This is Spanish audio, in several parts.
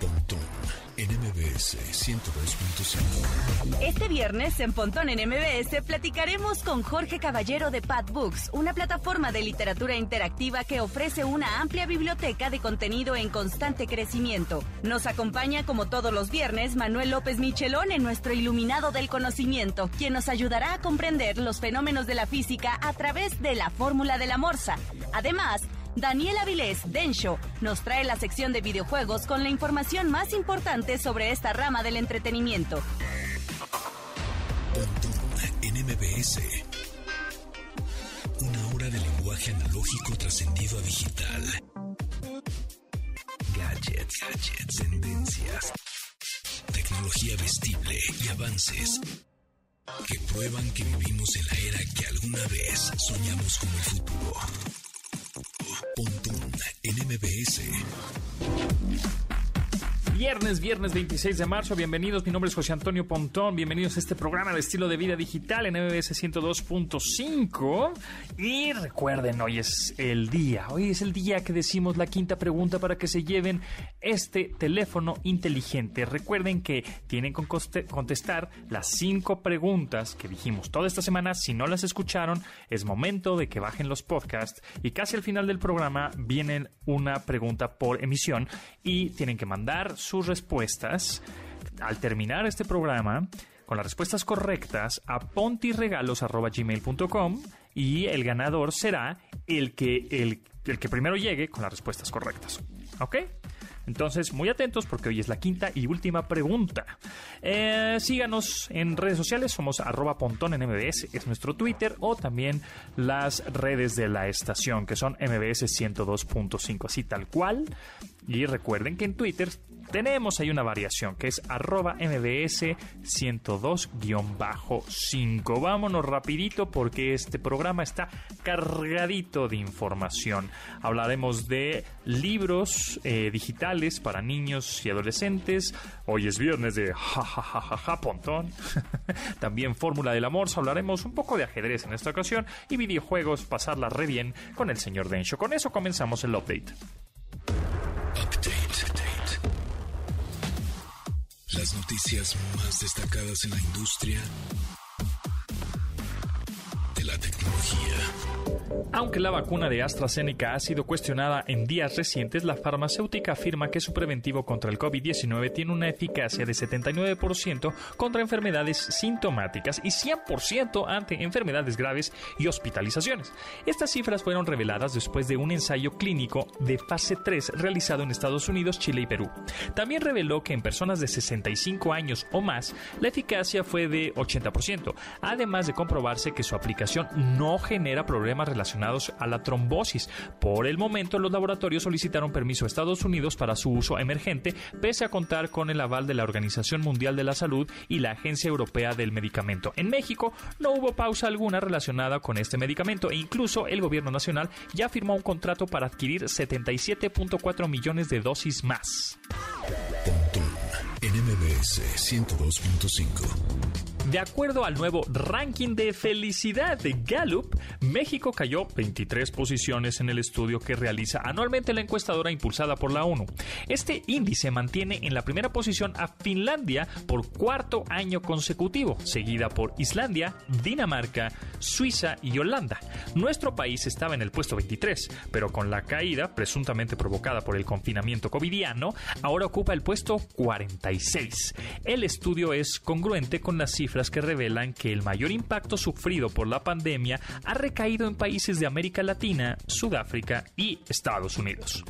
Pontón en MBS 102.5. Este viernes en Pontón en MBS platicaremos con Jorge Caballero de Pathbooks, una plataforma de literatura interactiva que ofrece una amplia biblioteca de contenido en constante crecimiento. Nos acompaña como todos los viernes Manuel López Michelone, en nuestro iluminado del conocimiento, quien nos ayudará a comprender los fenómenos de la física a través de la fórmula de la morsa. Además, Daniel Avilés, Dencho, nos trae la sección de videojuegos con la información más importante sobre esta rama del entretenimiento. En MBS, una hora de lenguaje analógico trascendido a digital. Gadgets, tendencias, tecnología vestible y avances que prueban que vivimos en la era que alguna vez soñamos como el futuro. Pontón en MBS. Viernes 26 de marzo. Bienvenidos, mi nombre es José Antonio Pontón. Bienvenidos a este programa de estilo de vida digital en MBS 102.5. Y recuerden, hoy es el día que decimos la quinta pregunta para que se lleven este teléfono inteligente. Recuerden que tienen que contestar las 5 preguntas que dijimos toda esta semana. Si no las escucharon, es momento de que bajen los podcasts. Y casi al final del programa viene una pregunta por emisión y tienen que mandar sus respuestas al terminar este programa con las respuestas correctas a pontiregalos@gmail.com y el ganador será el que primero llegue con las respuestas correctas. ¿Ok? Entonces, muy atentos porque hoy es la quinta y última pregunta. Síganos en redes sociales, somos @pontonenmbs, es nuestro Twitter, o también las redes de la estación, que son MBS 102.5, así tal cual. Y recuerden que en Twitter tenemos ahí una variación, que es @mbs102-5. Vámonos rapidito porque este programa está cargadito de información. Hablaremos de libros digitales para niños y adolescentes. Hoy es viernes de jajajaja Pontón. También fórmula del amor. Hablaremos un poco de ajedrez en esta ocasión y videojuegos, pasarla re bien con el señor Dencho. Con eso comenzamos el update. Las noticias más destacadas en la industria de la tecnología. Aunque la vacuna de AstraZeneca ha sido cuestionada en días recientes, la farmacéutica afirma que su preventivo contra el COVID-19 tiene una eficacia de 79% contra enfermedades sintomáticas y 100% ante enfermedades graves y hospitalizaciones. Estas cifras fueron reveladas después de un ensayo clínico de fase 3 realizado en Estados Unidos, Chile y Perú. También reveló que en personas de 65 años o más, la eficacia fue de 80%, además de comprobarse que su aplicación no genera problemas relacionados a la trombosis. Por el momento, los laboratorios solicitaron permiso a Estados Unidos para su uso emergente, pese a contar con el aval de la Organización Mundial de la Salud y la Agencia Europea del Medicamento. En México no hubo pausa alguna relacionada con este medicamento e incluso el gobierno nacional ya firmó un contrato para adquirir 77.4 millones de dosis más. NMBS 102.5. De acuerdo al nuevo ranking de felicidad de Gallup, México cayó 23 posiciones en el estudio que realiza anualmente la encuestadora impulsada por la ONU. Este índice mantiene en la primera posición a Finlandia por cuarto año consecutivo, seguida por Islandia, Dinamarca, Suiza y Holanda. Nuestro país estaba en el puesto 23, pero con la caída, presuntamente provocada por el confinamiento covidiano, ahora ocupa el puesto 46. El estudio es congruente con las cifras que revelan que el mayor impacto sufrido por la pandemia ha recaído en países de América Latina, Sudáfrica y Estados Unidos.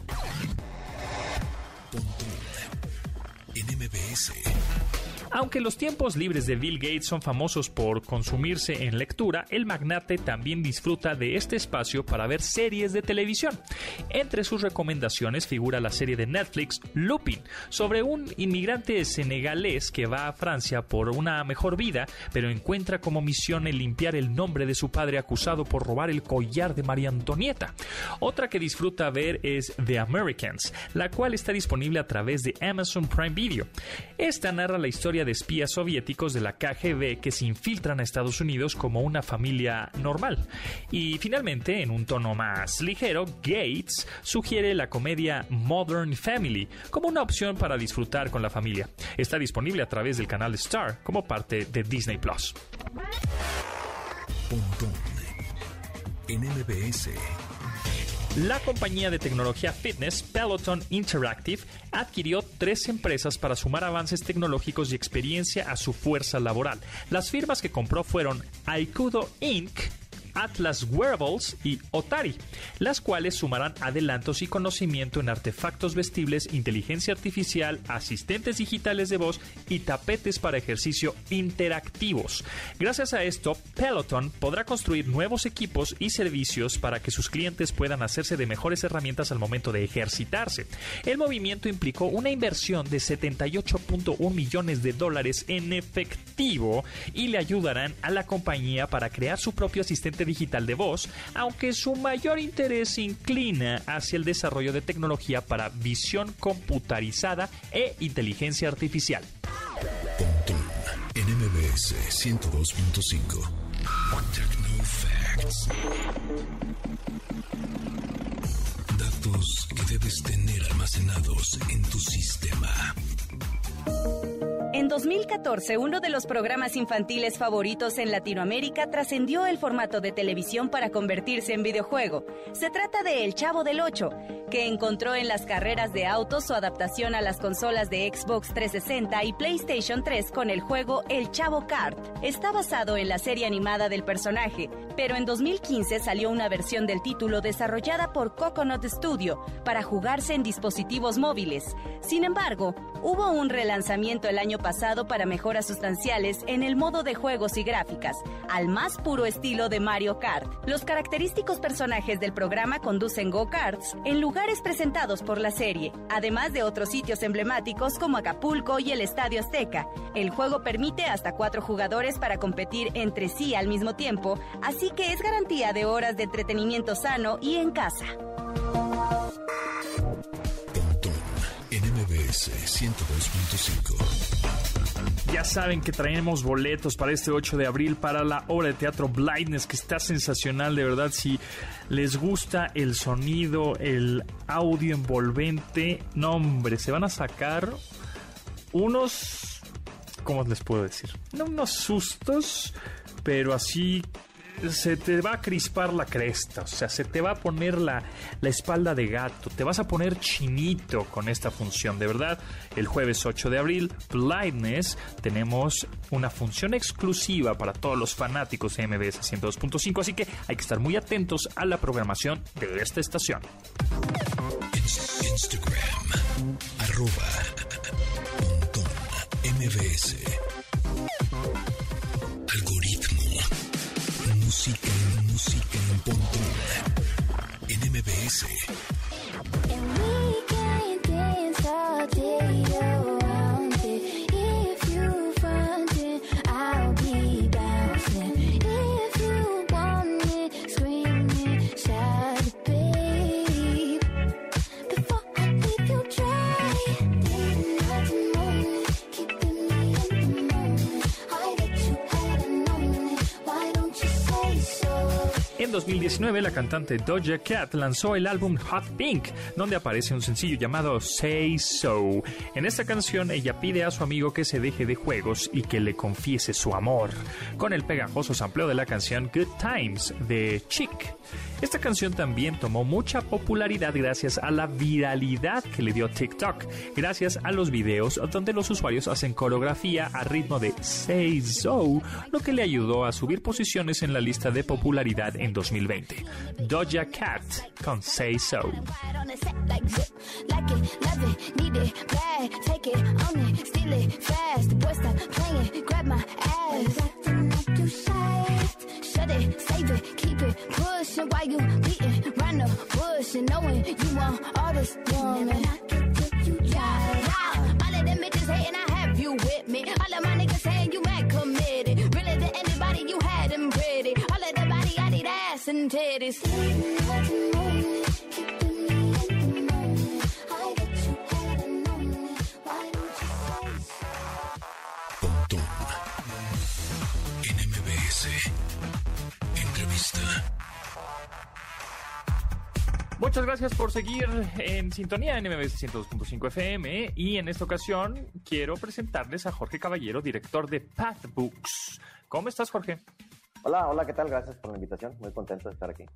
Aunque los tiempos libres de Bill Gates son famosos por consumirse en lectura, el magnate también disfruta de este espacio para ver series de televisión. Entre sus recomendaciones figura la serie de Netflix Lupin, sobre un inmigrante senegalés que va a Francia por una mejor vida, pero encuentra como misión el limpiar el nombre de su padre acusado por robar el collar de María Antonieta. Otra que disfruta ver es The Americans, la cual está disponible a través de Amazon Prime Video. Esta narra la historia historia de espías soviéticos de la KGB que se infiltran a Estados Unidos como una familia normal. Y finalmente, en un tono más ligero, Gates sugiere la comedia Modern Family como una opción para disfrutar con la familia. Está disponible a través del canal Star como parte de Disney Plus. En MBS. La compañía de tecnología fitness Peloton Interactive adquirió 3 empresas para sumar avances tecnológicos y experiencia a su fuerza laboral. Las firmas que compró fueron Aikudo Inc., Atlas Wearables y Otari, las cuales sumarán adelantos y conocimiento en artefactos vestibles, inteligencia artificial, asistentes digitales de voz y tapetes para ejercicio interactivos. Gracias a esto, Peloton podrá construir nuevos equipos y servicios para que sus clientes puedan hacerse de mejores herramientas al momento de ejercitarse. El movimiento implicó una inversión de $78.1 millones en efectivo y le ayudarán a la compañía para crear su propio asistente digital de voz, aunque su mayor interés se inclina hacia el desarrollo de tecnología para visión computarizada e inteligencia artificial. Pontón en MBS 102.5. Tecnofacts. Datos que debes tener almacenados en tu sistema. En 2014, uno de los programas infantiles favoritos en Latinoamérica trascendió el formato de televisión para convertirse en videojuego. Se trata de El Chavo del 8, que encontró en las carreras de autos su adaptación a las consolas de Xbox 360 y PlayStation 3 con el juego El Chavo Kart. Está basado en la serie animada del personaje, pero en 2015 salió una versión del título desarrollada por Coconut Studio para jugarse en dispositivos móviles. Sin embargo, hubo un relanzamiento el año pasado para mejoras sustanciales en el modo de juegos y gráficas, al más puro estilo de Mario Kart. Los característicos personajes del programa conducen go-karts en lugares presentados por la serie, además de otros sitios emblemáticos como Acapulco y el Estadio Azteca. El juego permite hasta 4 jugadores para competir entre sí al mismo tiempo, así que es garantía de horas de entretenimiento sano y en casa. NMBS 102.5. Ya saben que traemos boletos para este 8 de abril para la obra de teatro Blindness, que está sensacional, de verdad. Si les gusta el sonido, el audio envolvente, no hombre, se van a sacar unos, ¿cómo les puedo decir? No unos sustos, pero así se te va a crispar la cresta, o sea, se te va a poner la espalda de gato, te vas a poner chinito con esta función, de verdad. El jueves 8 de abril, Blindness, tenemos una función exclusiva para todos los fanáticos de MBS 102.5, así que hay que estar muy atentos a la programación de esta estación. Instagram, @MBS. Música en Pontón, en MBS. En 2019, la cantante Doja Cat lanzó el álbum Hot Pink, donde aparece un sencillo llamado Say So. En esta canción, ella pide a su amigo que se deje de juegos y que le confiese su amor, con el pegajoso sampleo de la canción Good Times de Chic. Esta canción también tomó mucha popularidad gracias a la viralidad que le dio TikTok, gracias a los videos donde los usuarios hacen coreografía a ritmo de Say So, lo que le ayudó a subir posiciones en la lista de popularidad en 2020. Doja Cat con Say So. Muchas gracias por seguir en sintonía en MBS 102.5 FM y en esta ocasión quiero presentarles a Jorge Caballero, director de Pathbooks. ¿Cómo estás, Jorge? Hola, ¿qué tal? Gracias por la invitación, muy contento de estar aquí.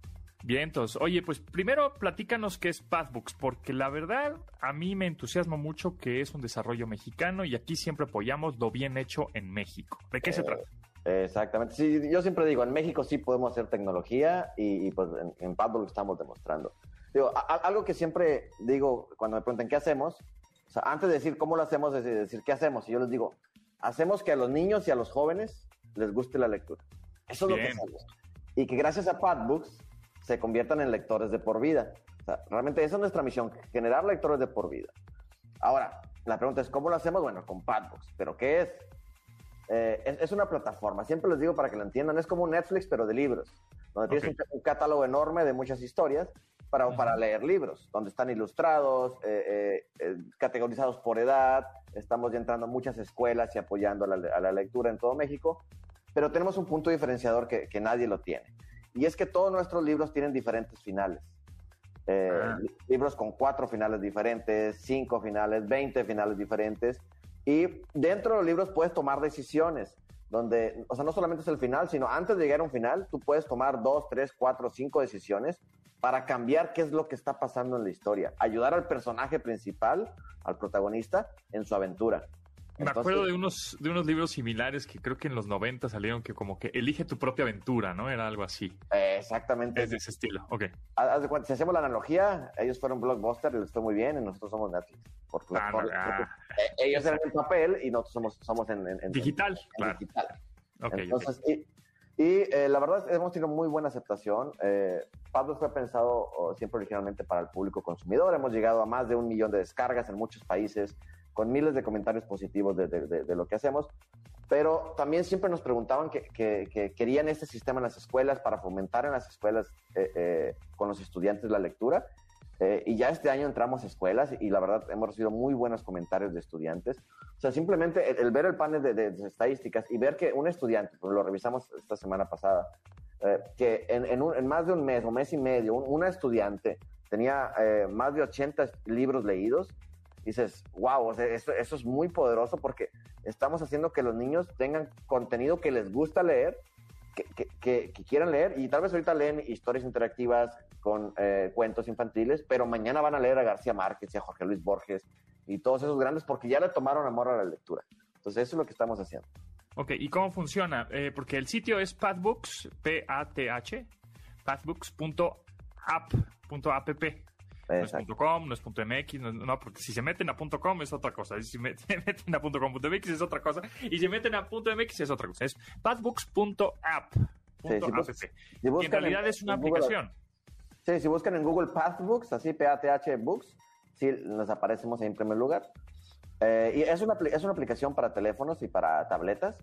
Bien, entonces, oye, pues primero platícanos qué es Pathbooks, porque la verdad a mí me entusiasma mucho que es un desarrollo mexicano y aquí siempre apoyamos lo bien hecho en México. ¿De qué se trata? Exactamente, sí, yo siempre digo, en México sí podemos hacer tecnología y pues en Pathbooks estamos demostrando. Digo, algo que siempre digo cuando me preguntan qué hacemos, o sea, antes de decir cómo lo hacemos, es decir qué hacemos, y yo les digo, hacemos que a los niños y a los jóvenes les guste la lectura. Eso es bien. Lo que hacemos. Y que gracias a Pathbooks se conviertan en lectores de por vida. O sea, realmente esa es nuestra misión, generar lectores de por vida. Ahora, la pregunta es, ¿cómo lo hacemos? Bueno, con Pathbooks. ¿Pero qué es? Es una plataforma, siempre les digo para que lo entiendan, es como un Netflix, pero de libros, donde tienes un catálogo enorme de muchas historias para leer libros, donde están ilustrados, categorizados por edad, estamos ya entrando a muchas escuelas y apoyando a la lectura en todo México, pero tenemos un punto diferenciador que nadie lo tiene, y es que todos nuestros libros tienen diferentes finales, libros con 4 finales diferentes, 5 finales, 20 finales diferentes. Y dentro de los libros puedes tomar decisiones, donde, o sea, no solamente es el final, sino antes de llegar a un final, tú puedes tomar 2, 3, 4, 5 decisiones para cambiar qué es lo que está pasando en la historia, ayudar al personaje principal, al protagonista, en su aventura. Entonces, me acuerdo de unos libros similares que creo que en los 90 salieron, que como que elige tu propia aventura, ¿no? Era algo así. Exactamente. Es de ese estilo, ok. Haz de cuenta, si hacemos la analogía, ellos fueron Blockbuster, les fue muy bien, y nosotros somos Netflix. Ellos eran en papel y nosotros somos en digital. Claro. Digital. Okay, entonces, okay. Y la verdad, hemos tenido muy buena aceptación. Pablo fue pensado siempre originalmente para el público consumidor. Hemos llegado a más de 1 millón de descargas en muchos países, con miles de comentarios positivos de lo que hacemos, pero también siempre nos preguntaban que querían este sistema en las escuelas para fomentar en las escuelas con los estudiantes la lectura, y ya este año entramos a escuelas y la verdad hemos recibido muy buenos comentarios de estudiantes. O sea, simplemente el ver el panel de estadísticas y ver que un estudiante, pues lo revisamos esta semana pasada, que en más de un mes o mes y medio, una estudiante tenía más de 80 libros leídos. Dices, wow, o sea, eso es muy poderoso porque estamos haciendo que los niños tengan contenido que les gusta leer, que quieran leer, y tal vez ahorita leen historias interactivas con cuentos infantiles, pero mañana van a leer a García Márquez y a Jorge Luis Borges y todos esos grandes porque ya le tomaron amor a la lectura. Entonces eso es lo que estamos haciendo. Ok, ¿y cómo funciona? Porque el sitio es Pathbooks, P-A-T-H, pathbooks.app. No es .com, no es .mx, no, porque si se meten a .com es otra cosa, si se meten a .com.mx es otra cosa, y si meten a .mx es otra cosa, es pathbooks.app. Si en realidad es una aplicación. Sí, si buscan en Google Pathbooks, así P-A-T-H Books, sí, nos aparecemos ahí en primer lugar. Y es una aplicación para teléfonos y para tabletas,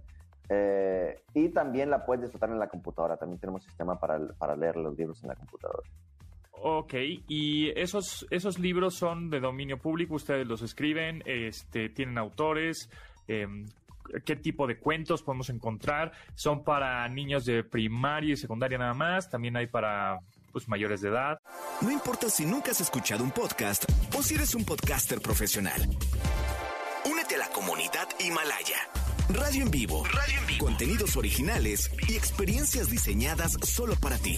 y también la puedes disfrutar en la computadora, también tenemos sistema para leer los libros en la computadora. Ok, y esos libros son de dominio público, ustedes los escriben, tienen autores, ¿qué tipo de cuentos podemos encontrar? ¿Son para niños de primaria y secundaria nada más? ¿También hay para mayores de edad? No importa si nunca has escuchado un podcast o si eres un podcaster profesional. Únete a la comunidad Himalaya. Radio en vivo. Contenidos originales y experiencias diseñadas solo para ti.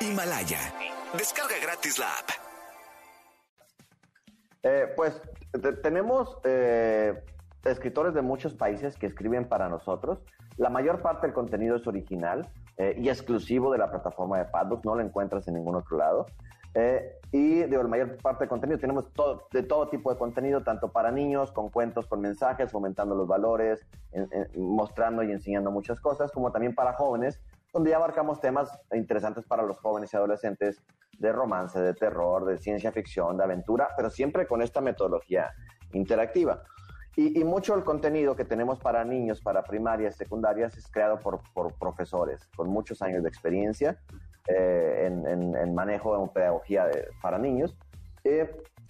Himalaya. Descarga gratis la app. Pues tenemos escritores de muchos países que escriben para nosotros. La mayor parte del contenido es original y exclusivo de la plataforma de Pathbooks. No lo encuentras en ningún otro lado. Y de la mayor parte de contenido tenemos de todo tipo de contenido, tanto para niños, con cuentos, con mensajes, fomentando los valores, mostrando y enseñando muchas cosas, como también para jóvenes, donde ya abarcamos temas interesantes para los jóvenes y adolescentes, de romance, de terror, de ciencia ficción, de aventura, pero siempre con esta metodología interactiva. Y mucho el contenido que tenemos para niños, para primarias, secundarias, es creado por profesores con muchos años de experiencia en manejo de pedagogía para niños.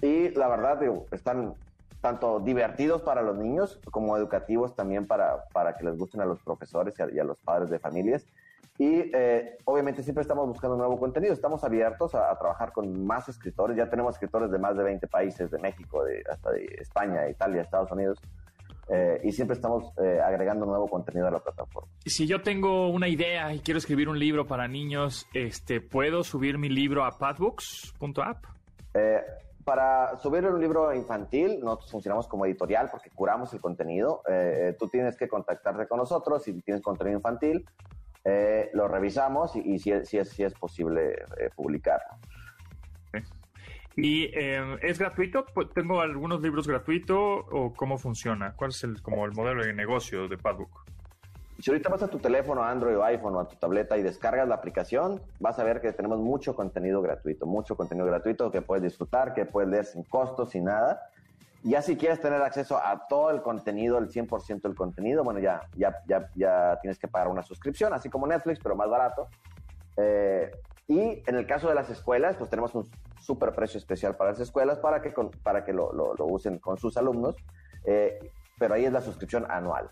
Y la verdad, digo, están tanto divertidos para los niños como educativos también para que les gusten a los profesores y a los padres de familias. Y obviamente siempre estamos buscando nuevo contenido. Estamos abiertos a trabajar con más escritores. Ya tenemos escritores de más de 20 países, de México, hasta de España, Italia, Estados Unidos. Y siempre estamos agregando nuevo contenido a la plataforma. Si yo tengo una idea y quiero escribir un libro para niños, ¿puedo subir mi libro a pathbooks.app? Para subir un libro infantil, nosotros funcionamos como editorial porque curamos el contenido. Tú tienes que contactarte con nosotros si tienes contenido infantil. Lo revisamos y si es posible publicarlo. Okay. ¿Y es gratuito? ¿Tengo algunos libros gratuitos o cómo funciona? ¿Cuál es el modelo de negocio de Pathbook? Si ahorita vas a tu teléfono, Android o iPhone o a tu tableta y descargas la aplicación, vas a ver que tenemos mucho contenido gratuito que puedes disfrutar, que puedes leer sin costo, sin nada. Ya si quieres tener acceso a todo el contenido, el 100% del contenido, bueno, ya tienes que pagar una suscripción, así como Netflix, pero más barato. Y en el caso de las escuelas, pues tenemos un súper precio especial para las escuelas para que lo usen con sus alumnos, pero ahí es la suscripción anual.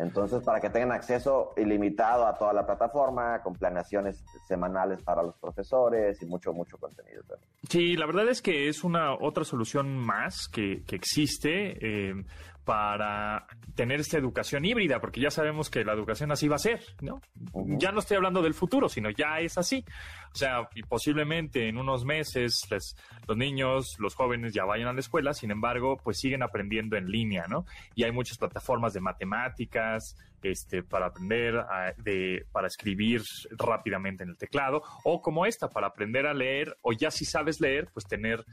Entonces, para que tengan acceso ilimitado a toda la plataforma, con planeaciones semanales para los profesores y mucho contenido también. Sí, la verdad es que es una otra solución más que existe para tener esta educación híbrida, porque ya sabemos que la educación así va a ser, ¿no? Uh-huh. Ya no estoy hablando del futuro, sino ya es así. O sea, y posiblemente en unos meses los niños, los jóvenes ya vayan a la escuela, sin embargo, pues siguen aprendiendo en línea, ¿no? Y hay muchas plataformas de matemáticas, para aprender para escribir rápidamente en el teclado, o como esta, para aprender a leer, o ya si sabes leer, pues tener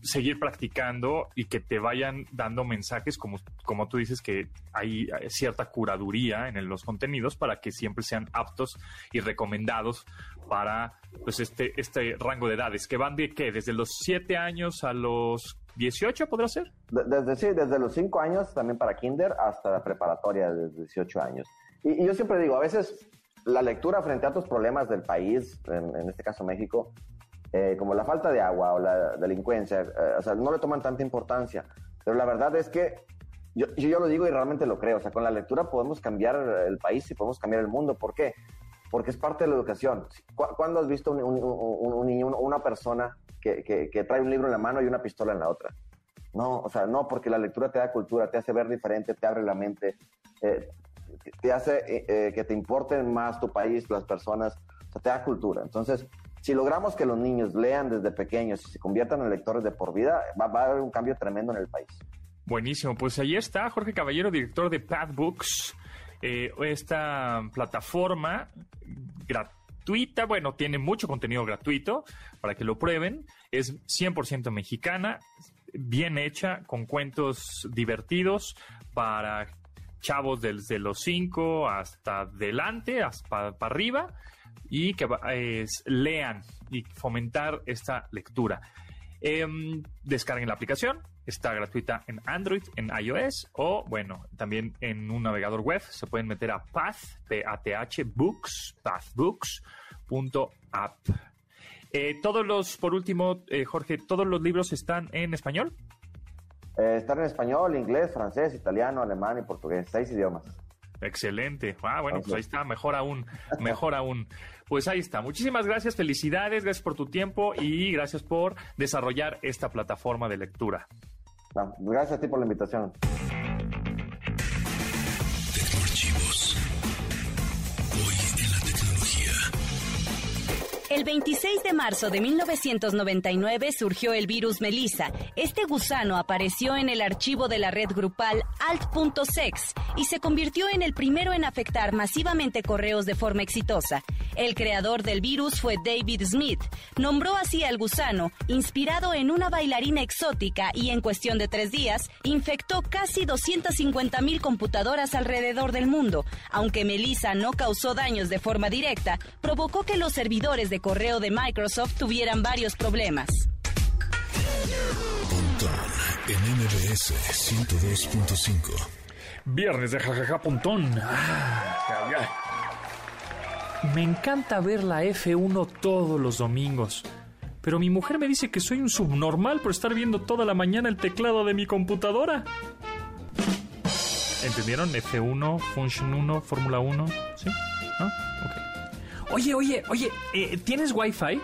seguir practicando y que te vayan dando mensajes, como tú dices, que hay cierta curaduría en los contenidos para que siempre sean aptos y recomendados para pues, este rango de edades, que van de ¿qué? Desde los 7 años a los 18, ¿podrá ser? Desde los 5 años, también para kinder, hasta la preparatoria, desde 18 años. Y yo siempre digo, a veces la lectura frente a otros problemas del país, en este caso México, como la falta de agua o la delincuencia, o sea, no le toman tanta importancia. Pero la verdad es que yo lo digo y realmente lo creo. O sea, con la lectura podemos cambiar el país y podemos cambiar el mundo. ¿Por qué? Porque es parte de la educación. ¿Cuándo has visto un niño, una persona que trae un libro en la mano y una pistola en la otra? No, o sea, no, porque la lectura te da cultura, te hace ver diferente, te abre la mente, te hace que te importen más tu país, las personas, o sea, te da cultura. Entonces, si logramos que los niños lean desde pequeños y se conviertan en lectores de por vida, va a haber un cambio tremendo en el país. Buenísimo, pues ahí está Jorge Caballero, director de Pathbooks. Esta plataforma gratuita, bueno, tiene mucho contenido gratuito para que lo prueben, es 100% mexicana, bien hecha, con cuentos divertidos para chavos desde los 5 hasta adelante, hasta para arriba, y que lean y fomentar esta lectura. Descarguen la aplicación, está gratuita en Android, en iOS o, bueno, también en un navegador web. Se pueden meter a pathbooks.app. Jorge, ¿todos los libros están en español? Están en español, inglés, francés, italiano, alemán y portugués, 6 idiomas. Excelente. Ah, bueno, pues ahí está, mejor aún. Pues ahí está. Muchísimas gracias, felicidades, gracias por tu tiempo y gracias por desarrollar esta plataforma de lectura. No, gracias a ti por la invitación. El 26 de marzo de 1999 surgió el virus Melissa. Este gusano apareció en el archivo de la red grupal alt.sex y se convirtió en el primero en afectar masivamente correos de forma exitosa. El creador del virus fue David Smith. Nombró así al gusano, inspirado en una bailarina exótica, y en cuestión de 3 días, infectó casi 250,000 computadoras alrededor del mundo. Aunque Melissa no causó daños de forma directa, provocó que los servidores de correo de Microsoft tuvieran varios problemas. Pontón en MBS 102.5. Viernes de jajaja Pontón. Me encanta ver la F1 todos los domingos, pero mi mujer me dice que soy un subnormal por estar viendo toda la mañana el teclado de mi computadora. ¿Entendieron? F1, Function 1, Fórmula 1. ¿Sí? ¿No? Ok. Oye, ¿tienes Wi-Fi?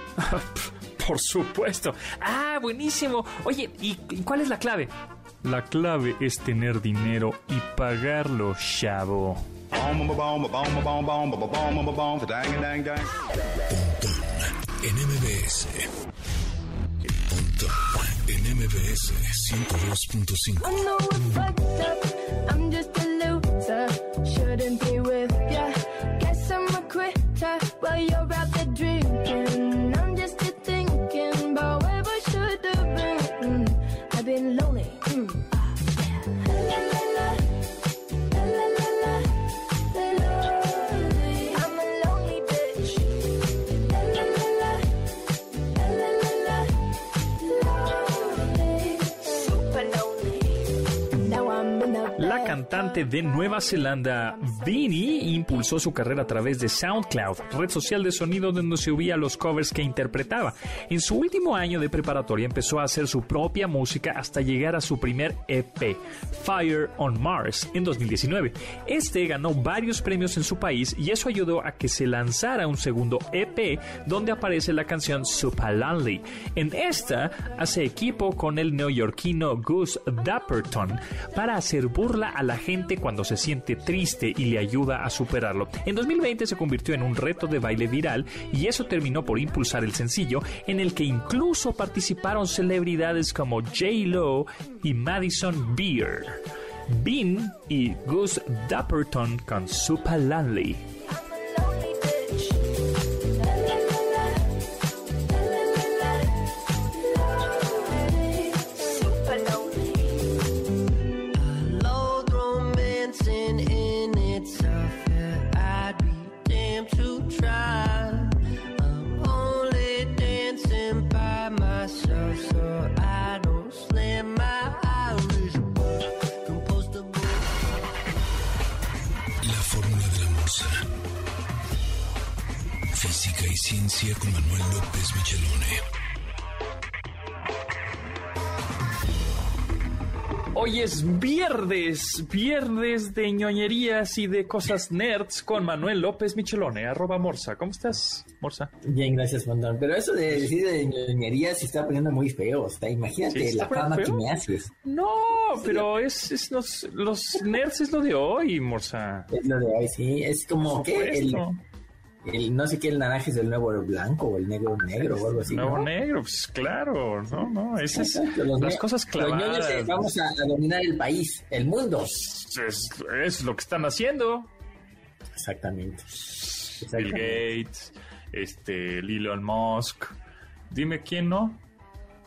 Por supuesto. Ah, buenísimo. Oye, ¿y cuál es la clave? La clave es tener dinero y pagarlo, chavo. NMBS 102.5. I know I'm fucked up, I'm just a loser. Shouldn't be with ya. Guess I'm a quitter while you're out there drinking. I'm just a thinking about where I should have been. I've been lonely. La cantante de Nueva Zelanda, Vinnie, impulsó su carrera a través de SoundCloud, red social de sonido donde se subía los covers que interpretaba. En su último año de preparatoria empezó a hacer su propia música hasta llegar a su primer EP, Fire on Mars, en 2019. Este ganó varios premios en su país y eso ayudó a que se lanzara un segundo EP donde aparece la canción Super Lonely. En esta hace equipo con el neoyorquino Gus Dapperton para hacer burla a la gente cuando se siente triste y le ayuda a superarlo. En 2020 se convirtió en un reto de baile viral y eso terminó por impulsar el sencillo, en el que incluso participaron celebridades como J-Lo y Madison Beer. Bean y Gus Dapperton con Super Lonely. Ciencia con Manuel López Michelone. Hoy es viernes de ñoñerías y de cosas nerds con Manuel López Michelone, @Morsa. ¿Cómo estás, Morsa? Bien, gracias, Manuel. Pero eso de decir de ñoñerías se está poniendo muy feo. Está, imagínate, ¿sí la fama feo que me haces. No, sí, pero es los nerds es lo de hoy, Morsa. Es lo de hoy, sí. Es como que el no sé qué, el naranja es el nuevo blanco o el negro o algo así. Nuevo, ¿no? Negro, pues claro, no, esas las cosas clavadas. Vamos a dominar el país, el mundo. Es lo que están haciendo. Exactamente. Bill Gates, Elon Musk. Dime quién no.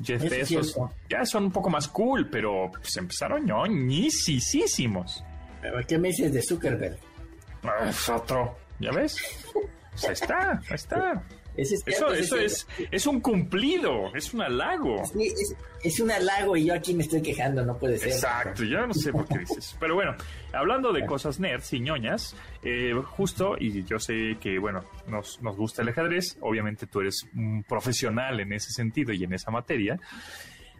Jeff Bezos. Ya son un poco más cool, pero pues empezaron ñoñisísimos. ¿Qué me dices de Zuckerberg? Es otro, ¿ya ves? Ahí está. Eso es un cumplido, es un halago. Sí, es un halago y yo aquí me estoy quejando, no puede ser. Exacto, yo no sé por qué dices. Pero bueno, hablando de cosas nerds y ñoñas, justo, y yo sé que, bueno, nos gusta el ajedrez, obviamente tú eres un profesional en ese sentido y en esa materia.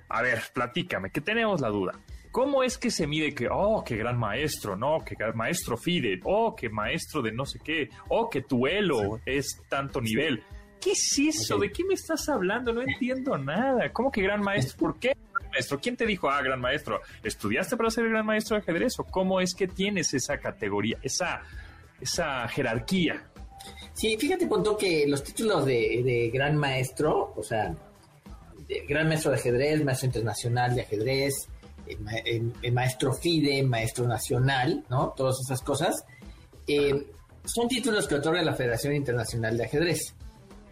A ver, platícame, que tenemos la duda. ¿Cómo es que se mide que, qué gran maestro, no, que maestro FIDE, qué maestro de no sé qué, que tu Elo es tanto nivel? ¿Qué es eso? Okay. ¿De qué me estás hablando? No entiendo nada. ¿Cómo que gran maestro? ¿Por qué gran maestro? ¿Quién te dijo, gran maestro? ¿Estudiaste para ser el gran maestro de ajedrez? ¿O cómo es que tienes esa categoría, esa jerarquía? Sí, fíjate, punto, que los títulos de gran maestro, o sea, de gran maestro de ajedrez, maestro internacional de ajedrez, el maestro FIDE, maestro nacional, ¿no? Todas esas cosas. Son títulos que otorga la Federación Internacional de Ajedrez.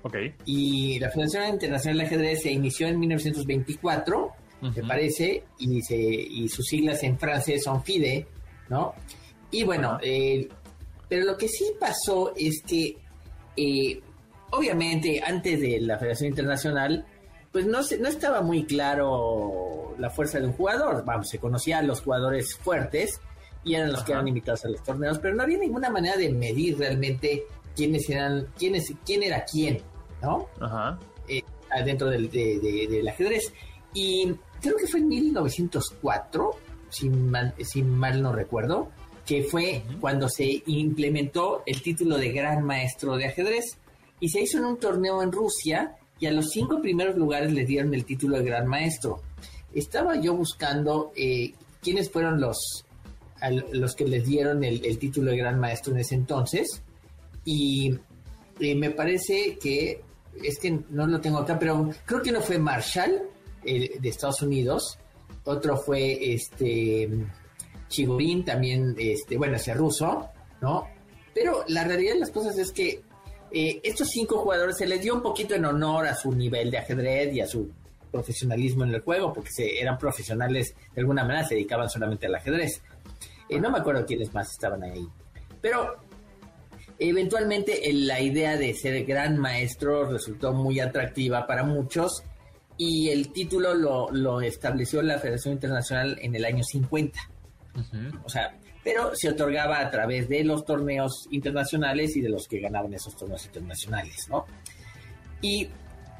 Ok. Y la Federación Internacional de Ajedrez se inició en 1924, me parece, y sus siglas en francés son FIDE, ¿no? Y bueno, pero lo que sí pasó es que, obviamente, antes de la Federación Internacional, pues no estaba muy claro la fuerza de un jugador. Vamos, se conocía a los jugadores fuertes y eran los que eran invitados a los torneos, pero no había ninguna manera de medir realmente quién era quién, ¿no? Ajá. Dentro del ajedrez. Y creo que fue en 1904, si mal no recuerdo, que fue cuando se implementó el título de Gran Maestro de Ajedrez, y se hizo en un torneo en Rusia, y a los 5 primeros lugares le dieron el título de Gran Maestro. Estaba yo buscando quiénes fueron los que les dieron el título de Gran Maestro en ese entonces, y me parece que, es que no lo tengo acá, pero creo que uno fue Marshall, de Estados Unidos, otro fue Chigorin, también, bueno, ese ruso, ¿no? Pero la realidad de las cosas es que estos 5 jugadores se les dio un poquito en honor a su nivel de ajedrez y a su profesionalismo en el juego, porque eran profesionales, de alguna manera se dedicaban solamente al ajedrez. No me acuerdo quiénes más estaban ahí, pero eventualmente la idea de ser gran maestro resultó muy atractiva para muchos, y el título lo estableció la Federación Internacional en el año 50. O sea, pero se otorgaba a través de los torneos internacionales y de los que ganaban esos torneos internacionales, ¿no? Y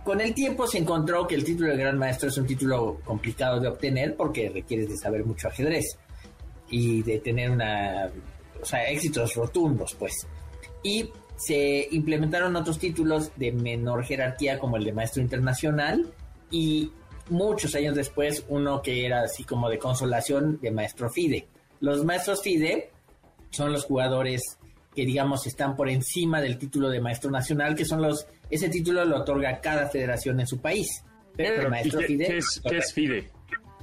con el tiempo se encontró que el título de Gran Maestro es un título complicado de obtener porque requiere de saber mucho ajedrez y de tener éxitos rotundos, pues. Y se implementaron otros títulos de menor jerarquía como el de Maestro Internacional, y muchos años después uno que era así como de consolación, de Maestro FIDE. Los Maestros FIDE son los jugadores que, digamos, están por encima del título de Maestro Nacional, que son ese título lo otorga cada federación en su país. Pero el Maestro FIDE... ¿Qué es FIDE?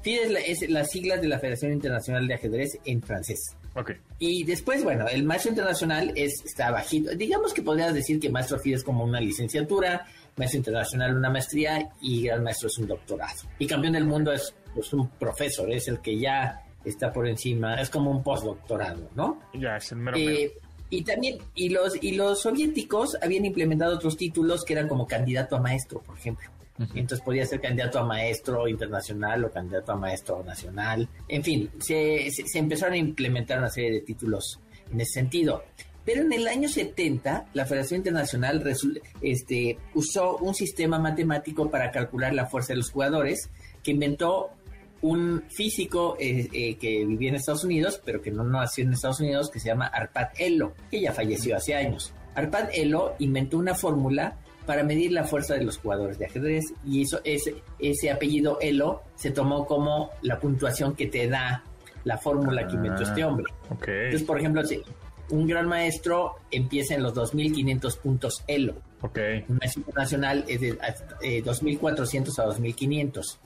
FIDE es las siglas de la Federación Internacional de Ajedrez en francés. Okay. Y después, bueno, el Maestro Internacional está bajito. Digamos que podrías decir que Maestro FIDE es como una licenciatura, Maestro Internacional una maestría, y Gran Maestro es un doctorado. Y Campeón del Mundo es un profesor, es el que ya está por encima, es como un postdoctorado, ¿no? Ya, es el mero mero. Y también, y los soviéticos habían implementado otros títulos que eran como candidato a maestro, por ejemplo. Entonces podía ser candidato a maestro internacional o candidato a maestro nacional. En fin, se empezaron a implementar una serie de títulos en ese sentido. Pero en el año 70, la Federación Internacional usó un sistema matemático para calcular la fuerza de los jugadores, que inventó un físico que vivía en Estados Unidos, pero que no nació en Estados Unidos, que se llama Arpad Elo, que ya falleció hace años. Arpad Elo inventó una fórmula para medir la fuerza de los jugadores de ajedrez, y ese apellido Elo se tomó como la puntuación que te da la fórmula que inventó este hombre. Okay. Entonces, por ejemplo, si un gran maestro empieza en los 2.500 puntos Elo. Okay. Un maestro nacional es de 2.400 a 2.500,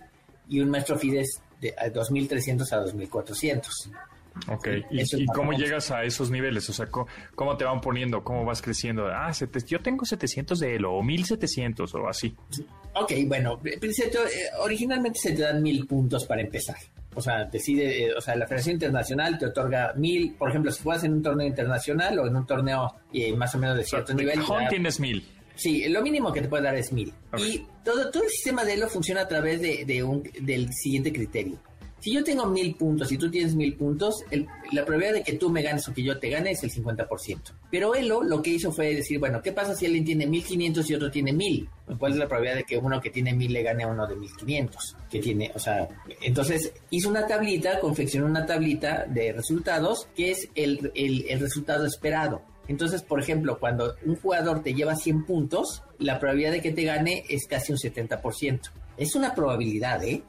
y un maestro FIDE es de 2.300 a 2.400. Ok, sí, ¿y cómo llegas a esos niveles? O sea, ¿cómo te van poniendo? ¿Cómo vas creciendo? Ah, yo tengo 700 de Elo, o 1700, o así. Ok, bueno, originalmente se te dan 1000 puntos para empezar. O sea, la Federación Internacional te otorga 1000, por ejemplo, si juegas en un torneo internacional o en un torneo más o menos de cierto nivel. Tienes 1000. Sí, lo mínimo que te puede dar es 1000. Okay. Y todo el sistema de Elo funciona a través del siguiente criterio. Si yo tengo 1000 puntos y tú tienes 1000 puntos, la probabilidad de que tú me ganes o que yo te gane es el 50%. Pero Elo lo que hizo fue decir, bueno, ¿qué pasa si alguien tiene 1500 y otro tiene 1000? ¿Cuál es la probabilidad de que uno que tiene 1000 le gane a uno de 1500? Que tiene, entonces hizo una tablita, confeccionó una tablita de resultados que es el resultado esperado. Entonces, por ejemplo, cuando un jugador te lleva 100 puntos, la probabilidad de que te gane es casi un 70%. Es una probabilidad, ¿eh?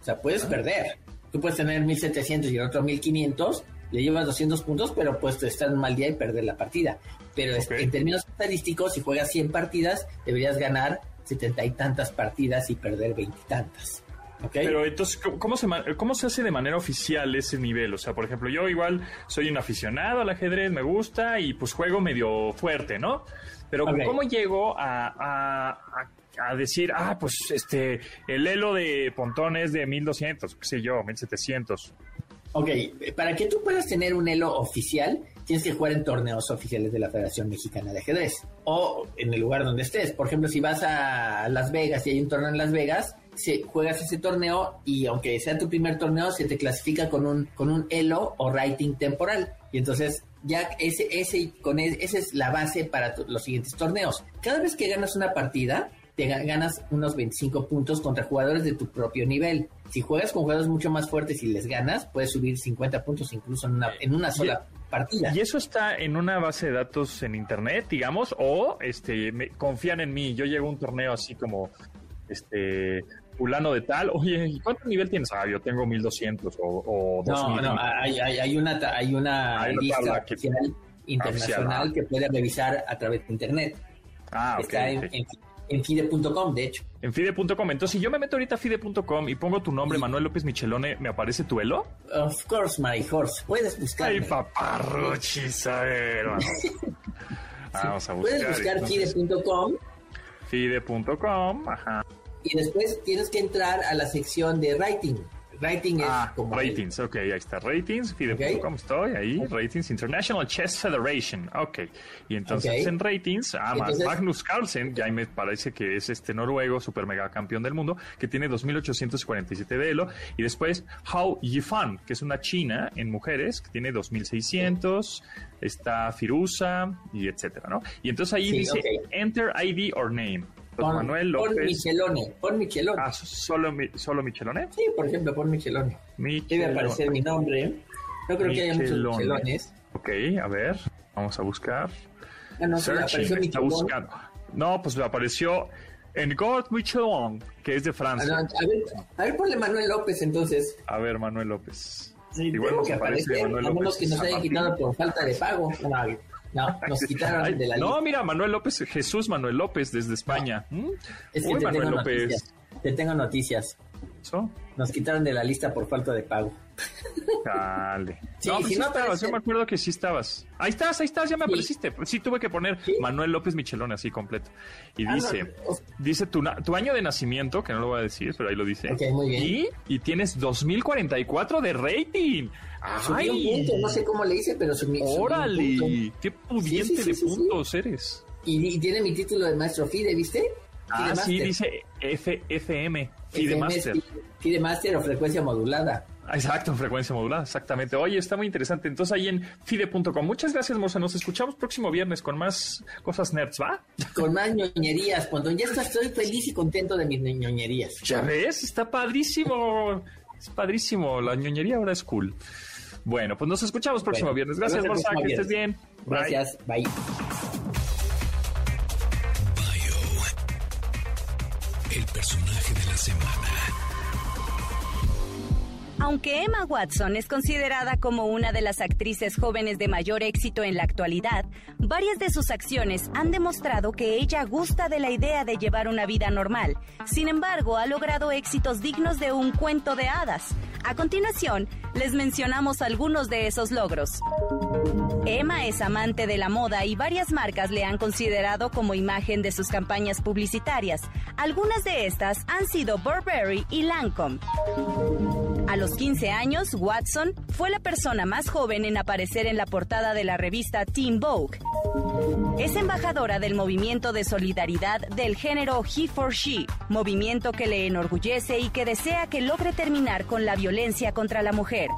O sea, puedes perder. Tú puedes tener 1700 y el otro 1500, le llevas 200 puntos, pero pues te estás en un mal día y perder la partida. Pero en términos estadísticos, si juegas 100 partidas, deberías ganar 70 y tantas partidas y perder 20 y tantas. Okay. Pero entonces, ¿cómo se hace de manera oficial ese nivel? O sea, por ejemplo, yo igual soy un aficionado al ajedrez, me gusta y pues juego medio fuerte, ¿no? Pero okay, ¿cómo llego a decir, pues el Elo de Pontón es de 1200, qué sé yo, 1700? Ok, para que tú puedas tener un Elo oficial, tienes que jugar en torneos oficiales de la Federación Mexicana de Ajedrez, o en el lugar donde estés. Por ejemplo, si vas a Las Vegas y hay un torneo en Las Vegas, juegas ese torneo y aunque sea tu primer torneo, se te clasifica con un Elo o rating temporal. Y entonces ya esa es la base para los siguientes torneos. Cada vez que ganas una partida, te ganas unos 25 puntos contra jugadores de tu propio nivel. si juegas con jugadores mucho más fuertes y les ganas, puedes subir 50 puntos incluso en una sola partida. Y eso está en una base de datos en internet, digamos, o confían en mí. Yo llego a un torneo así como fulano de tal, oye, ¿cuánto nivel tienes? Ah, yo tengo 1200 o 2000. No, hay una lista internacional oficial, que puede revisar a través de internet. Ah, en FIDE.com, de hecho. En FIDE.com. Entonces, si yo me meto ahorita a FIDE.com y pongo tu nombre, Manuel López Michelone, ¿me aparece tu Elo? Of course, my horse. Puedes buscarme. Ay, paparruchis, a ver. Vamos a buscar. Puedes buscar FIDE.com. FIDE.com, ajá. Y después tienes que entrar a la sección de rating. Rating es como... Ratings, ok, ahí está. Ratings, FIDE.com, estoy ahí. Okay. Ratings, International Chess Federation, ok. Y entonces en Ratings, Magnus Carlsen, ya me parece que es noruego, super mega campeón del mundo, que tiene 2.847 de Elo. Y después, Hao Yifan, que es una china en mujeres, que tiene 2.600, está Firuza, y etcétera, ¿no? Y entonces ahí dice, enter ID or name. Pon Manuel López. Pon Michelone. Ah, ¿solo Michelone? Sí, por ejemplo, pon Michelone. Debe aparecer mi nombre. No creo que haya muchos Michelones. Ok, a ver, vamos a buscar. Ah, no, se le apareció Michelone. No, pues le apareció Engord Michelone, que es de Francia. Ah, no, a ver, ponle Manuel López entonces. A ver, Manuel López. Sí, igual nos aparece Manuel López. A menos que nos hayan quitado por falta de pago. No, nos quitaron de la lista. No, mira, Manuel López, Jesús Manuel López desde España. No. Es que Manuel López. Noticias. Te tengo noticias. ¿So? Nos quitaron de la lista por falta de pago. Dale. Sí, no, si no estabas, yo me acuerdo que sí estabas. Ahí estás, ya me apareciste. Sí, tuve que poner Manuel López Michelone así completo. Y dice tu año de nacimiento, que no lo voy a decir, pero ahí lo dice. Ok, muy bien. Y tienes 2044 de rating. Subí un punto, no sé cómo le hice, pero subí órale, un punto. Qué pudiente de puntos eres. Y tiene mi título de maestro FIDE, ¿viste? Ah, sí, dice FFM, FIDE Master. FIDE Master o frecuencia modulada. Exacto, frecuencia modulada, exactamente. Oye, está muy interesante. Entonces, ahí en FIDE.com. Muchas gracias, Morsa. Nos escuchamos próximo viernes con más cosas nerds, ¿va? Con más ñoñerías, Pontón. Ya estoy feliz y contento de mis ñoñerías. ¿Ya ves? Está padrísimo. Es padrísimo. La ñoñería ahora es cool. Bueno, pues nos escuchamos próximo viernes. Gracias, Morsa. Que estés bien. Gracias. Bye. El personaje de la semana. Aunque Emma Watson es considerada como una de las actrices jóvenes de mayor éxito en la actualidad, varias de sus acciones han demostrado que ella gusta de la idea de llevar una vida normal. Sin embargo, ha logrado éxitos dignos de un cuento de hadas. A continuación, les mencionamos algunos de esos logros. Emma es amante de la moda y varias marcas le han considerado como imagen de sus campañas publicitarias. Algunas de estas han sido Burberry y Lancôme. A los 15 años, Watson fue la persona más joven en aparecer en la portada de la revista Teen Vogue. Es embajadora del movimiento de solidaridad del género He for She, movimiento que le enorgullece y que desea que logre terminar con la violencia contra la mujer.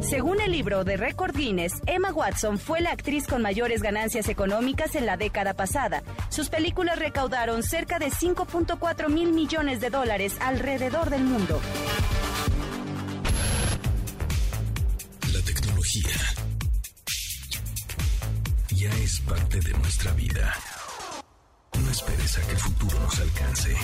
Según el libro de Record Guinness, Emma Watson fue la actriz con mayores ganancias económicas en la década pasada. Sus películas recaudaron cerca de 5.4 mil millones de dólares alrededor del mundo. La tecnología ya es parte de nuestra vida. No esperes a que el futuro nos alcance.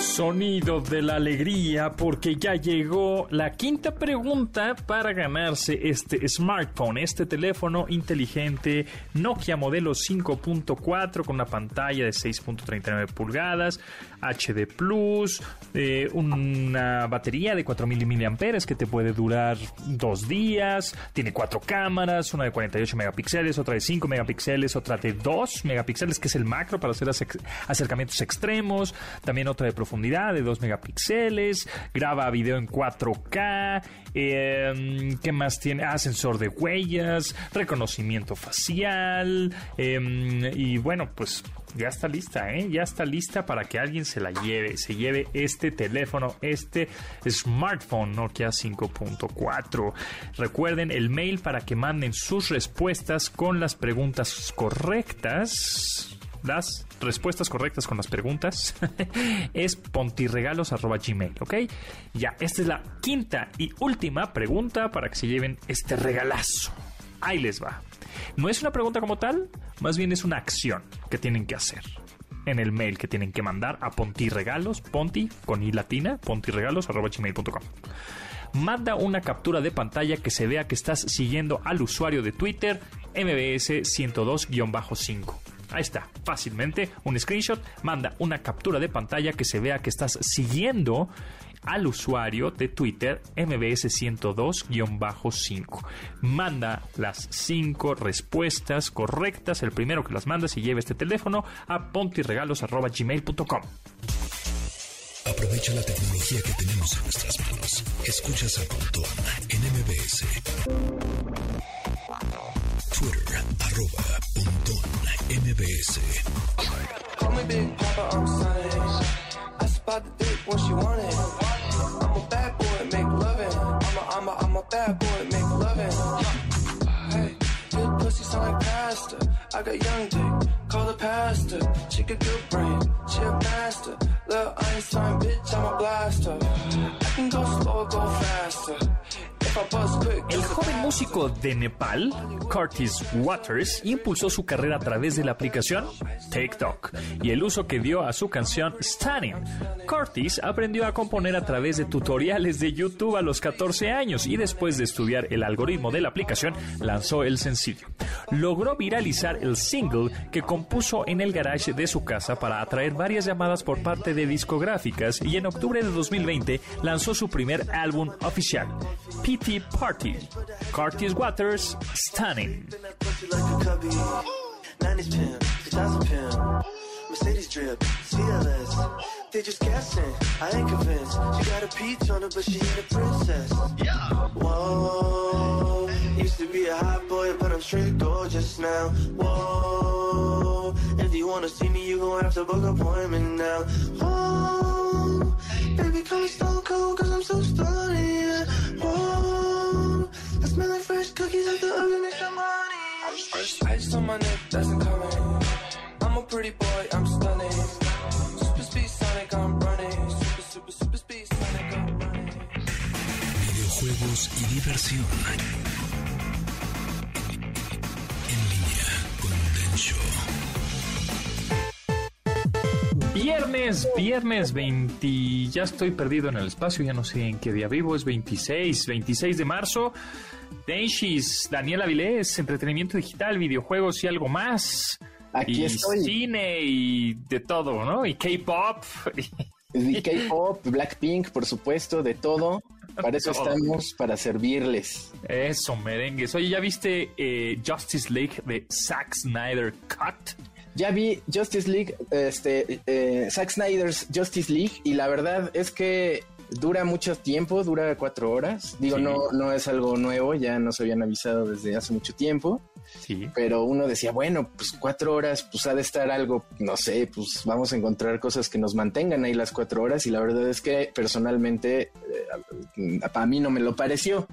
Sonido de la alegría, porque ya llegó la quinta pregunta para ganarse este smartphone, este teléfono inteligente Nokia modelo 5.4 con una pantalla de 6.39 pulgadas, HD+, una batería de 4.000 miliamperes que te puede durar 2 días, tiene 4 cámaras, una de 48 megapíxeles, otra de 5 megapíxeles, otra de 2 megapíxeles, que es el macro para hacer acercamientos extremos, también otra de profundidad de 2 megapíxeles, graba video en 4K, ¿qué más tiene? Sensor de huellas, reconocimiento facial, y bueno, pues ya está lista, ya está lista para que alguien se lleve este teléfono, este smartphone Nokia 5.4. Recuerden el mail para que manden sus respuestas con las preguntas correctas. las respuestas correctas con las preguntas es pontirregalos@gmail, ¿ok? Ya, esta es la quinta y última pregunta para que se lleven este regalazo. Ahí les va. No es una pregunta como tal, más bien es una acción que tienen que hacer en el mail que tienen que mandar a pontirregalos, ponti con i latina, pontirregalos@gmail.com. Manda una captura de pantalla que se vea que estás siguiendo al usuario de Twitter mbs102-5. Ahí está, fácilmente, un screenshot. Manda una captura de pantalla que se vea que estás siguiendo al usuario de Twitter mbs102-5. Manda las 5 respuestas correctas. El primero que las manda se lleva este teléfono a pontirregalos@gmail.com. Aprovecha la tecnología que tenemos en nuestras manos. Escuchas a Pontón en MBS. Twitter, @PontónMBS. I got young dick, call the pastor. She could do brain, she a master. Little Einstein, bitch, I'm a blaster. I can go slow, go faster. El joven músico de Nepal, Curtis Waters, impulsó su carrera a través de la aplicación TikTok y el uso que dio a su canción Stunning. Curtis aprendió a componer a través de tutoriales de YouTube a los 14 años y después de estudiar el algoritmo de la aplicación, lanzó el sencillo. Logró viralizar el single que compuso en el garage de su casa para atraer varias llamadas por parte de discográficas y en octubre de 2020 lanzó su primer álbum oficial, Tea Party, Curtis Waters, Stunning. Ice on my neck, that's incoming. I'm a pretty boy, I'm stunning. Super speed Sonic, I'm running. Super speed Sonic, I'm running. Videojuegos y diversión. En línea con Dencho. Viernes 20. Ya estoy perdido en el espacio, ya no sé en qué día vivo. Es 26 de marzo. Denchis, Daniel Avilés, entretenimiento digital, videojuegos y algo más. Aquí y estoy. Cine y de todo, ¿no? Y K-pop. Y K-pop, Blackpink, por supuesto, de todo. Para eso estamos, para servirles. Eso, merengues. Oye, ¿ya viste Justice League de Zack Snyder Cut? Ya vi Justice League, Zack Snyder's Justice League, y la verdad es que dura mucho tiempo, dura 4 horas. Digo, sí. No es algo nuevo, ya nos habían avisado desde hace mucho tiempo. Sí. Pero uno decía, bueno, pues 4 horas, pues ha de estar algo, no sé, pues vamos a encontrar cosas que nos mantengan ahí las 4 horas. Y la verdad es que personalmente, para mí no me lo pareció.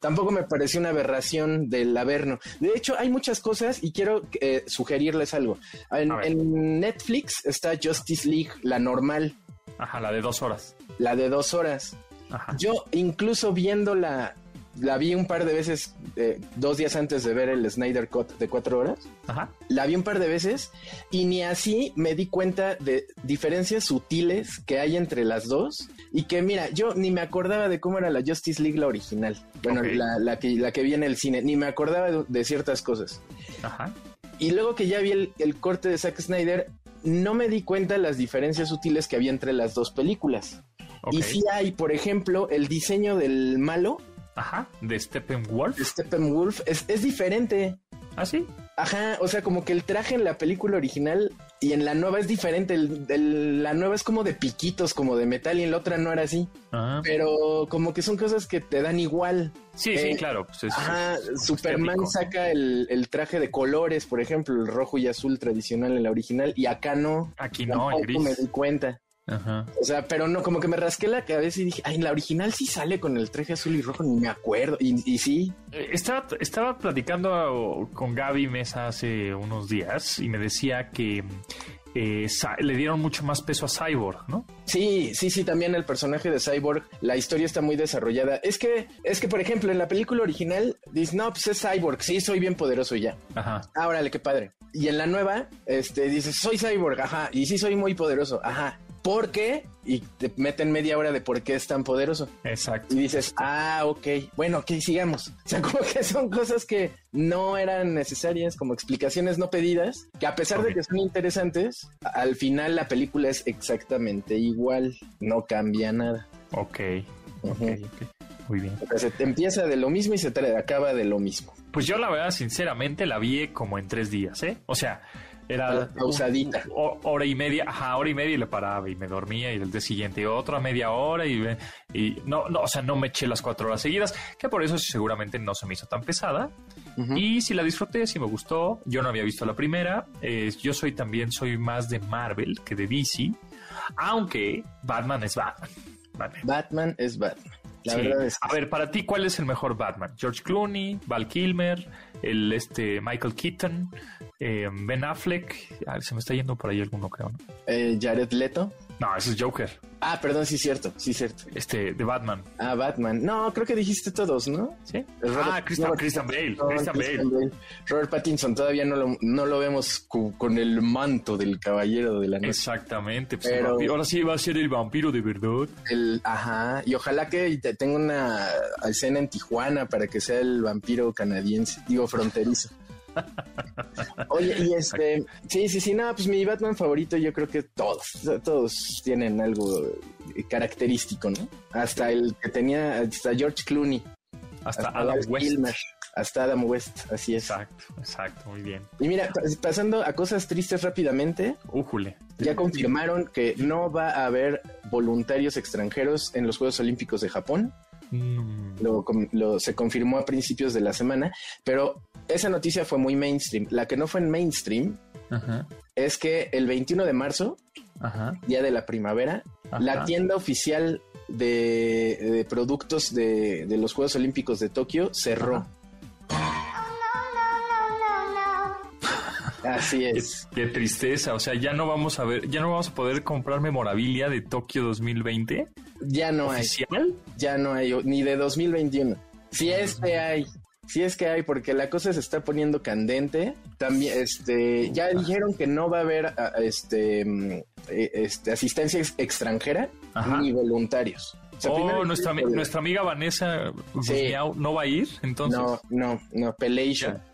Tampoco me pareció una aberración del Averno. De hecho, hay muchas cosas y quiero sugerirles algo. En Netflix está Justice League, la normal. Ajá, la de 2 horas. La de 2 horas. Ajá. Yo incluso viéndola, la vi un par de veces, 2 días antes de ver el Snyder Cut de 4 horas. Ajá. La vi un par de veces y ni así me di cuenta de diferencias sutiles que hay entre las dos y que, mira, yo ni me acordaba de cómo era la Justice League, la original. Bueno, okay. la que vi en el cine, ni me acordaba de ciertas cosas. Ajá. Y luego que ya vi el corte de Zack Snyder, no me di cuenta las diferencias sutiles que había entre las dos películas. Okay. Y sí hay, por ejemplo, el diseño del malo. Ajá, de Steppenwolf. Steppenwolf es diferente. ¿Ah, sí? Ajá, o sea, como que el traje en la película original y en la nueva es diferente. La nueva es como de piquitos, como de metal, y en la otra no era así. Ajá. Pero como que son cosas que te dan igual. Sí, sí, claro. Pues ajá, Superman saca el traje de colores, por ejemplo, el rojo y azul tradicional en la original, y acá no. Aquí no, el gris. Me di cuenta. Ajá. O sea, pero no, como que me rasqué la cabeza y dije, ay, en la original sí sale con el traje azul y rojo, ni me acuerdo. Y sí. Estaba platicando con Gaby Mesa hace unos días y me decía que le dieron mucho más peso a Cyborg, ¿no? Sí, también el personaje de Cyborg, la historia está muy desarrollada. Es que por ejemplo, en la película original, dice, no, pues es Cyborg, sí, soy bien poderoso y ya. Ajá. Ah, órale, qué padre. Y en la nueva, dices, soy Cyborg, ajá, y sí, soy muy poderoso, ajá. ¿Por qué? Y te meten media hora de por qué es tan poderoso. Exacto. Y dices, ah, ok, bueno, ok, sigamos. O sea, como que son cosas que no eran necesarias, como explicaciones no pedidas, que a pesar de que son interesantes, al final la película es exactamente igual, no cambia nada. Ok. Muy bien. O sea, se empieza de lo mismo y se acaba de lo mismo. Pues yo la verdad, sinceramente, la vi como en 3 días, ¿eh? O sea, era pausadita. Hora y media y le paraba y me dormía y el día siguiente otra media hora y no, o sea, no me eché las 4 horas seguidas, que por eso seguramente no se me hizo tan pesada. Uh-huh. Y si la disfruté, si me gustó, yo no había visto la primera. Yo soy más de Marvel que de DC, aunque Batman es Batman. Vale. Batman es Batman. La verdad es que... A ver, para ti, ¿cuál es el mejor Batman? George Clooney, Val Kilmer, Michael Keaton, Ben Affleck. A ver, se me está yendo por ahí alguno, creo, ¿no? Jared Leto. No, ese es Joker. Ah, perdón, sí, cierto. De Batman. Ah, Batman. No, creo que dijiste todos, ¿no? Sí. Christian Bale. Robert Pattinson, todavía no lo vemos con el manto del Caballero de la Noche. Exactamente. Pues pero ahora sí va a ser el vampiro de verdad. Ajá. Y ojalá que tenga una escena en Tijuana para que sea el vampiro canadiense, digo, fronterizo. Oye, y sí, no, pues mi Batman favorito, yo creo que todos tienen algo característico, ¿no? Hasta el que tenía, hasta George Clooney, hasta Adam West. Kilmer, hasta Adam West, así es. Exacto, muy bien. Y mira, pasando a cosas tristes rápidamente. Újule. Ya confirmaron que no va a haber voluntarios extranjeros en los Juegos Olímpicos de Japón. Se confirmó a principios de la semana, pero esa noticia fue muy mainstream. La que no fue en mainstream, ajá, es que el 21 de marzo, ajá, día de la primavera, ajá, la tienda oficial de productos de los Juegos Olímpicos de Tokio cerró. Ajá. Así es. Qué tristeza, o sea, ya no vamos a poder comprar memorabilia de Tokio 2020. Ya no ¿Oficial? Hay. Ya no hay, ni de 2021. Si es que hay, porque la cosa se está poniendo candente. También, ya dijeron que no va a haber, asistencia extranjera, ajá, ni voluntarios. O sea, nuestra amiga Vanessa, sí, no va a ir, entonces. No, Pelation. ¿Ya?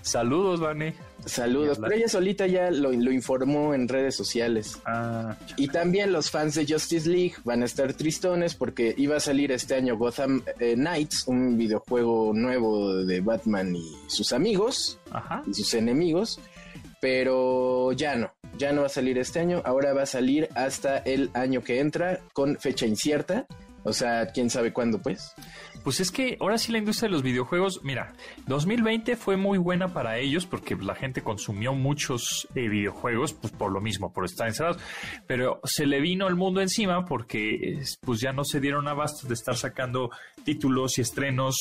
Saludos, Vane. Saludos, pero ella solita ya lo informó en redes sociales. Ah. Y también los fans de Justice League van a estar tristones porque iba a salir este año Gotham Knights, un videojuego nuevo de Batman y sus amigos, ajá, y sus enemigos, pero ya no va a salir este año. Ahora va a salir hasta el año que entra con fecha incierta. O sea, quién sabe cuándo, pues. Pues es que ahora sí la industria de los videojuegos, mira, 2020 fue muy buena para ellos porque la gente consumió muchos videojuegos, pues por lo mismo, por estar encerrados, pero se le vino el mundo encima porque pues ya no se dieron abasto de estar sacando títulos y estrenos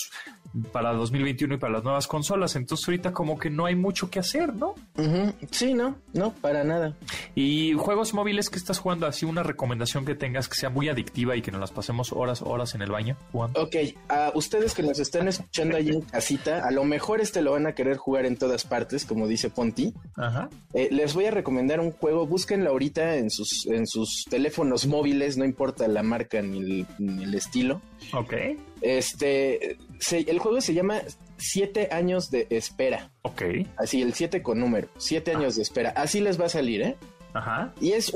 para 2021 y para las nuevas consolas, entonces ahorita como que no hay mucho que hacer, ¿no? Uh-huh. Sí, no, para nada. Y juegos móviles que estás jugando, así una recomendación que tengas que sea muy adictiva y que nos las pasemos horas en el baño jugando. Ok. A ustedes que nos están escuchando ahí en casita, a lo mejor lo van a querer jugar en todas partes, como dice Ponti. Ajá. Les voy a recomendar un juego, búsquenlo ahorita en sus teléfonos móviles, no importa la marca ni el estilo. Ok. El juego se llama 7 años de espera. Ok. Así, el 7 con número, 7 años de espera. Así les va a salir, ¿eh? Ajá. Y es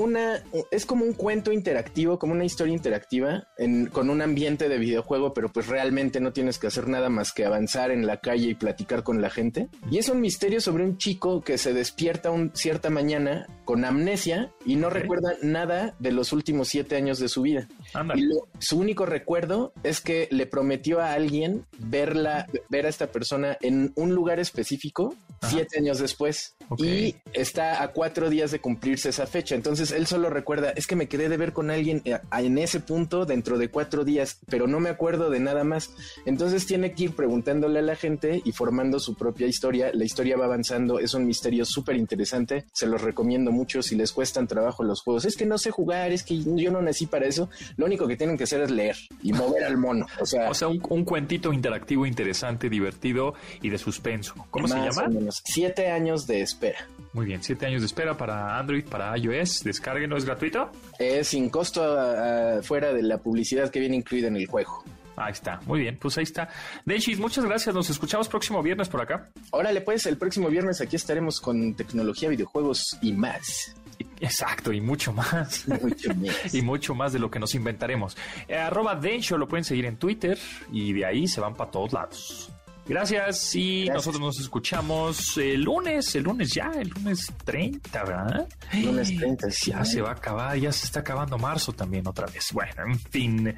como un cuento interactivo, como una historia interactiva con un ambiente de videojuego, pero pues realmente no tienes que hacer nada más que avanzar en la calle y platicar con la gente. Y es un misterio sobre un chico que se despierta cierta mañana con amnesia y no recuerda nada de los últimos 7 años de su vida. Ándale. Y su único recuerdo es que le prometió a alguien ver a esta persona en un lugar específico 7 años después. Okay. Y está a 4 días de cumplirse esa fecha. Entonces él solo recuerda, es que me quedé de ver con alguien en ese punto dentro de 4 días, pero no me acuerdo de nada más. Entonces tiene que ir preguntándole a la gente y formando su propia historia. La historia va avanzando, es un misterio súper interesante. Se los recomiendo mucho si les cuestan trabajo los juegos. Es que no sé jugar, es que yo no nací para eso. Lo único que tienen que hacer es leer y mover al mono. O sea un cuentito interactivo interesante, divertido y de suspenso. ¿Cómo se llama? 7 años de espera. Muy bien, 7 años de espera para Android, para iOS. Descárguenlo, ¿es gratuito? Es sin costo, fuera de la publicidad que viene incluida en el juego. Ahí está, muy bien, pues ahí está. Denchis, muchas gracias, nos escuchamos próximo viernes por acá. Órale pues, el próximo viernes aquí estaremos con tecnología, videojuegos y más. Exacto, y mucho más. Mucho más. Y mucho más de lo que nos inventaremos. @Dencho lo pueden seguir en Twitter y de ahí se van para todos lados. Gracias y nosotros nos escuchamos el lunes 30, ¿verdad? Lunes 30. Ya se va a acabar, ya se está acabando marzo también otra vez. Bueno, en fin,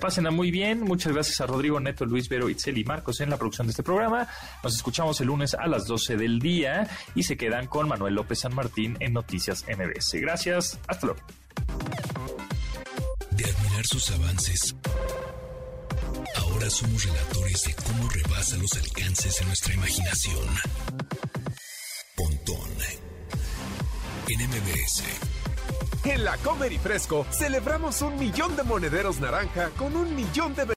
pásenla muy bien. Muchas gracias a Rodrigo Neto, Luis Vero, Itzel y Marcos en la producción de este programa. Nos escuchamos el lunes a las 12 del día y se quedan con Manuel López San Martín en Noticias MBS. Gracias, hasta luego. De admirar sus avances, ahora somos relatores de cómo rebasa los alcances de nuestra imaginación. Pontón en MBS. En la Comer y Fresco celebramos 1,000,000 de monederos naranja con 1,000,000 de